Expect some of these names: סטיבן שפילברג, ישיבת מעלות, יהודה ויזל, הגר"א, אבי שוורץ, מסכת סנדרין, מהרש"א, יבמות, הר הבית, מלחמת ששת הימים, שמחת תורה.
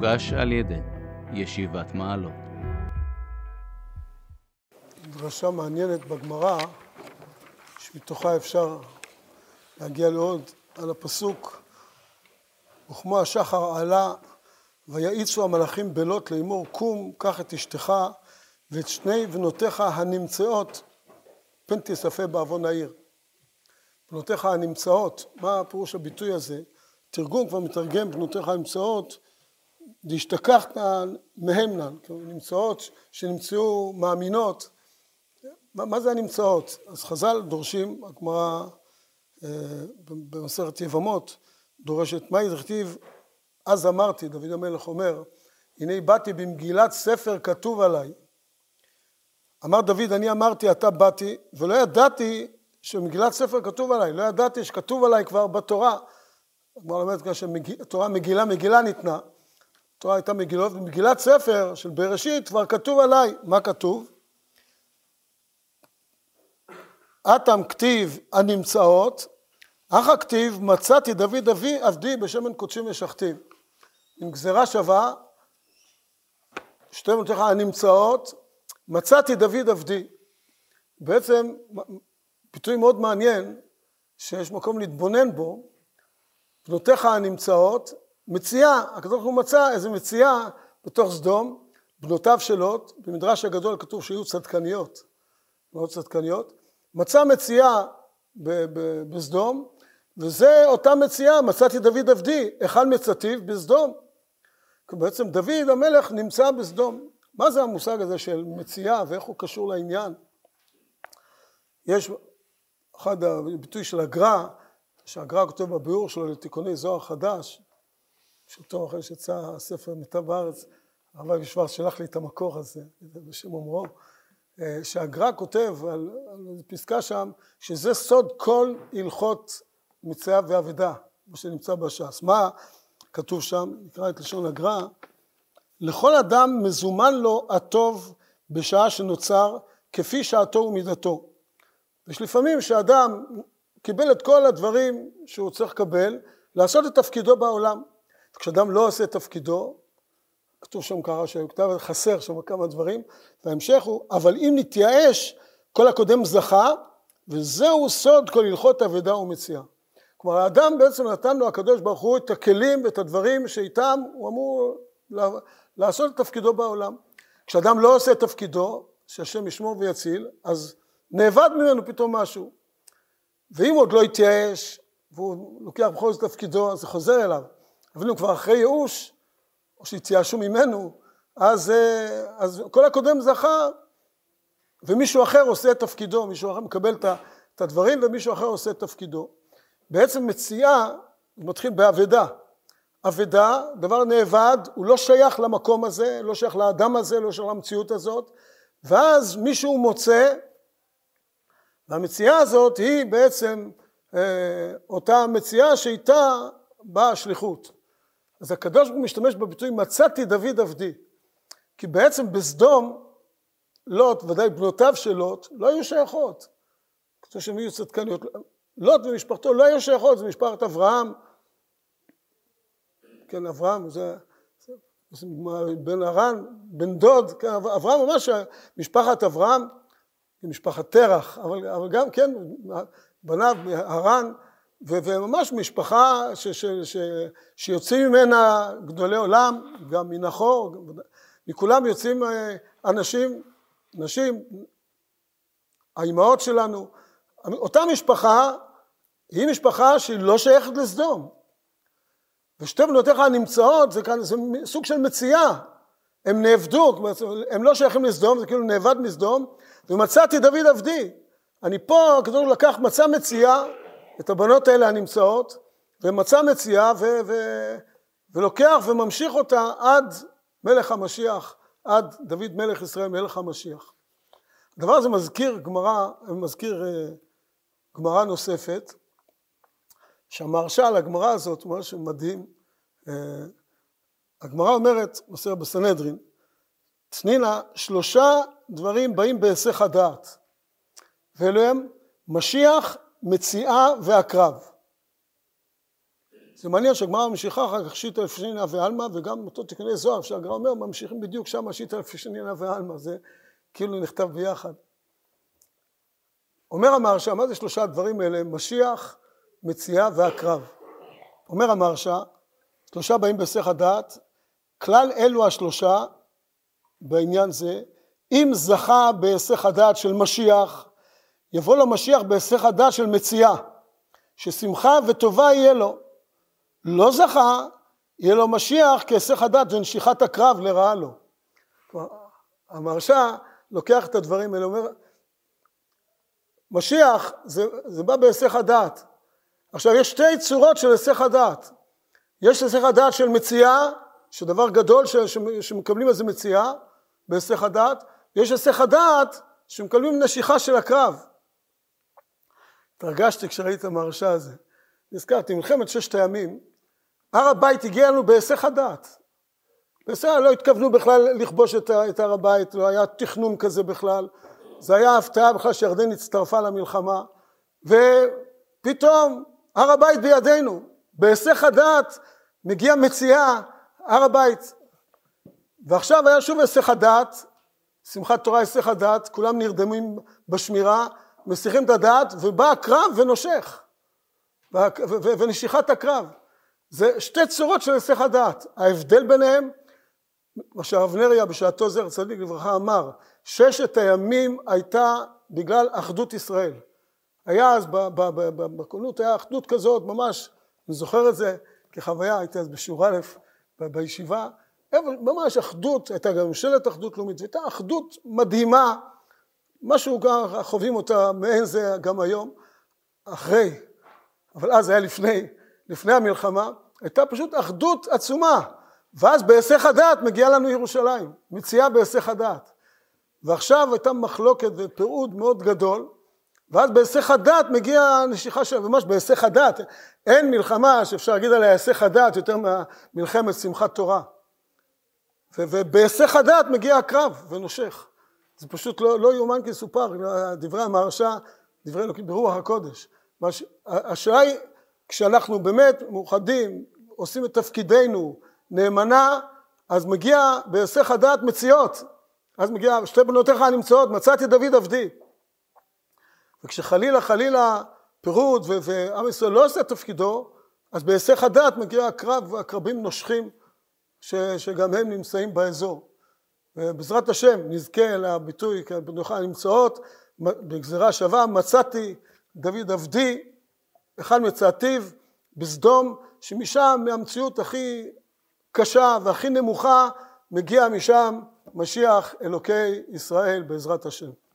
מוגש על ידי ישיבת מעלות. דרשה מעניינת בגמרא, שמתוכה אפשר להגיע לעוד על הפסוק, וכמו השחר עלה, ויעיצו המלאכים בלוט לאמור, קום, קח את אשתך ואת שני בנותיך הנמצאות, פן תיספה בעוון העיר. בנותיך הנמצאות, מה הפירוש הביטוי הזה? תרגום כבר מתרגם בנותיך הנמצאות, להשתכחת מהמנן, נמצאות שנמצאו מאמינות. מה זה הנמצאות? אז חז"ל דורשים, הגמרא במסכת יבמות דורשת, מה יכתיב? אז אמרתי, דוד המלך אומר, הנה באתי במגילת ספר כתוב עליי. אמר דוד, אני אמרתי, אתה באתי, ולא ידעתי שמגילת ספר כתוב עליי, לא ידעתי שכתוב עליי כבר בתורה. הגמרא אומרת כאן שהתורה מגילה ניתנה. התורה הייתה מגילות, במגילת ספר של בראשית כבר כתוב עליי. מה כתוב? אתם כתיב הנמצאות, אחר כתיב מצאתי דוד אבי עבדי בשמן קודשים משחתים. עם גזירה שווה, שתי בנותיך הנמצאות, מצאתי דוד עבדי. בעצם ביטוי מאוד מעניין שיש מקום להתבונן בו, בנותיך הנמצאות, מציאה, הקדוש הוא מצא איזו מציאה בתוך סדום, בנותיו של לוט, במדרש הגדול כתוב שיהיו צדקניות, מאוד צדקניות, מצא מציאה בסדום, וזה אותה מציאה, מצאתי דוד עבדי, היכן מצאתיו בסדום. בעצם דוד המלך נמצא בסדום. מה זה המושג הזה של מציאה ואיך הוא קשור לעניין? יש אחד הביטוי של הגר"א, שהגר"א כותב בביאור שלו לתיקוני זוהר חדש, שאותו אחרי שיצא הספר מיטב בארץ, הרב אבי שוורץ שלח לי את המקור הזה, בשם אומרו, שהגר"א כותב על פסקה שם, שזה סוד כל הלכות מציאה ואבדה, מה שנמצא בש"ס. מה כתוב שם? נקרא את לשון הגר"א, לכל אדם מזומן לו הטוב בשעה שנוצר, כפי שעתו ומידתו. יש לפעמים שאדם קיבל את כל הדברים שהוא צריך לקבל, לעשות את תפקידו בעולם. כשאדם לא עושה את תפקידו, כתוב שם קרה שהכתב חסר שם כמה דברים, וההמשך הוא, אבל אם נתייאש, כל הקודם זכה, וזהו סוד כל הלכות אבדה ומציאה. כלומר, האדם בעצם נתן לו הקדוש ברוך הוא את הכלים ואת הדברים שאיתם הוא אמור לעשות את תפקידו בעולם. כשאדם לא עושה את תפקידו, שהשם ישמור ויציל, אז נאבד ממנו פתאום משהו. ואם עוד לא התייאש, והוא לוקח בכל זאת תפקידו, אז זה חוזר אליו. אבל הוא כבר אחרי ייאוש, או שהתייאשו ממנו, אז כל הקודם זכה, ומישהו אחר עושה את תפקידו, מישהו אחר מקבל את הדברים, ומישהו אחר עושה את תפקידו. בעצם מציאה, מתחיל באבדה. אבדה, דבר נאבד, הוא לא שייך למקום הזה, לא שייך לאדם הזה, לא שייך למציאות הזאת, ואז מישהו מוצא, והמציאה הזאת היא בעצם אותה מציאה שאיתה באה השליחות. אז הקדוש ברוך הוא משתמש בביטוי מצאתי דוד עבדי, כי בעצם בסדום לוט, ודאי בנותיו של לוט, לא היו שייכות. כתוב שהם היו צדקניות. לוט ומשפחתו לא היו שייכות, זה משפחת אברהם. כן, אברהם זה בן הרן, בן דוד, כן, אברהם ממש, משפחת אברהם, משפחת תרח, אבל גם כן, בניו הרן, וממש משפחה שיוצאים ממנה גדולי עולם, גם מנחור, מכולם יוצאים אנשים, נשים, האימהות שלנו. אותה משפחה היא משפחה שהיא לא שייכת לסדום. ושתי בנותיך הנמצאות, זה סוג של מציאה. הם נאבדו, הם לא שייכים לסדום, זה כאילו נאבד מסדום, ומצאתי דוד עבדי. אני פה, הקדוש לקח, מצא מציאה, את הבנות האלה הנמצאות, ומצא מציאה, ולוקח וממשיך אותה עד מלך המשיח, עד דוד מלך ישראל, מלך המשיח. הדבר הזה מזכיר גמרא נוספת, שהמהרש"א על הגמרא הזאת, הוא משהו מדהים, הגמרא אומרת, מסכת בסנדרין, תנינה, שלושה דברים באים בהיסח הדעת, ואלו הם משיח, מציאה והקרב. זה מעניין שהגמרא ממשיכה אחר כך שיטה לפי שנינא ועלמא, וגם אותו תקנה זוהר שהגמרא אומר ממשיכים בדיוק שם שיטה לפי שנינא ועלמא, זה כאילו נכתב ביחד. אומר המהרש"א, מה זה שלושה הדברים האלה? משיח, מציאה והקרב. אומר המהרש"א, שלושה באים בסך הדעת, כלל אלו השלושה בעניין זה, אם זכה בהיסח הדעת של משיח, יבוא לו משיח בהיסח הדעת של מציאה, ששמחה וטובה יהיה לו. לא זכה, יהיה לו משיח כהיסח הדעת ונשיכת הקרב לרעה לו. המהרש"א לוקח את הדברים האלה, אומר, משיח זה בא בהיסח הדעת. עכשיו יש שתי צורות של היסח הדעת. יש היסח הדעת של מציאה, שדבר גדול שמקבלים איזה מציאה, בהיסח הדעת, ויש היסח הדעת שמקבלים נשיכה של הקרב. התרגשתי כשראיתי את המהרש"א הזה. נזכרתי, מלחמת ששת הימים, הר הבית הגיע לנו בהיסח הדעת. לא התכוונו בכלל לכבוש את הר הבית, לא היה תכנון כזה בכלל. זה היה הפתעה בכלל שירדן הצטרפה למלחמה. ופתאום הר הבית בידינו, בהיסח הדעת מגיע מציאה, הר הבית. ועכשיו היה שוב היסח הדעת, שמחת תורה היסח הדעת, כולם נרדמים בשמירה, מסיחים את הדעת, ובא הקרב ונושך. ונשיכת הקרב. זה שתי צורות של היסח הדעת. ההבדל ביניהם, מה שאבנריה בשעתו זר צדיק לברכה אמר, ששת הימים הייתה בגלל אחדות ישראל. היה אז בקולות, היה אחדות כזאת, ממש, אני זוכר את זה כחוויה, הייתי אז בשיעור א' בישיבה, אבל ממש אחדות, הייתה גם ממשלת אחדות לאומית, והייתה אחדות מדהימה, משהו גם חווים אותה מעין זה גם היום, אחרי, אבל אז היה לפני המלחמה, הייתה פשוט אחדות עצומה, ואז בהיסח הדעת מגיעה לנו ירושלים, מציאה בהיסח הדעת, ועכשיו הייתה מחלוקת ופירוד מאוד גדול, ואז בהיסח הדעת מגיעה הנשיכה שלה, ממש בהיסח הדעת, אין מלחמה שאפשר להגיד עליה היסח הדעת יותר מהמלחמת שמחת תורה, ובהיסח הדעת מגיע הקרב ונושך. זה פשוט לא יאומן כי סופר, דברי המהרש"א, דברי אלוקים ברוח הקודש. השאלה היא, כשאנחנו באמת מאוחדים, עושים את תפקידנו נאמנה, אז מגיע בהיסח הדעת מציאות. אז מגיע, שתי בנותיך הנמצאות, מצאתי דוד עבדי. וכשחלילה פירוד ועם ישראל לא עושה תפקידו, אז בהיסח הדעת מגיע הקרב והקרבים נושכים, שגם הם נמצאים באזור. ובעזרת השם נזכה לביטוי בנוחה הנמצאות, בגזירה שווה מצאתי דוד עבדי, אחד מצאתיו בסדום, שמשם מהמציאות הכי קשה והכי נמוכה, מגיע משם משיח אלוקי ישראל בעזרת השם.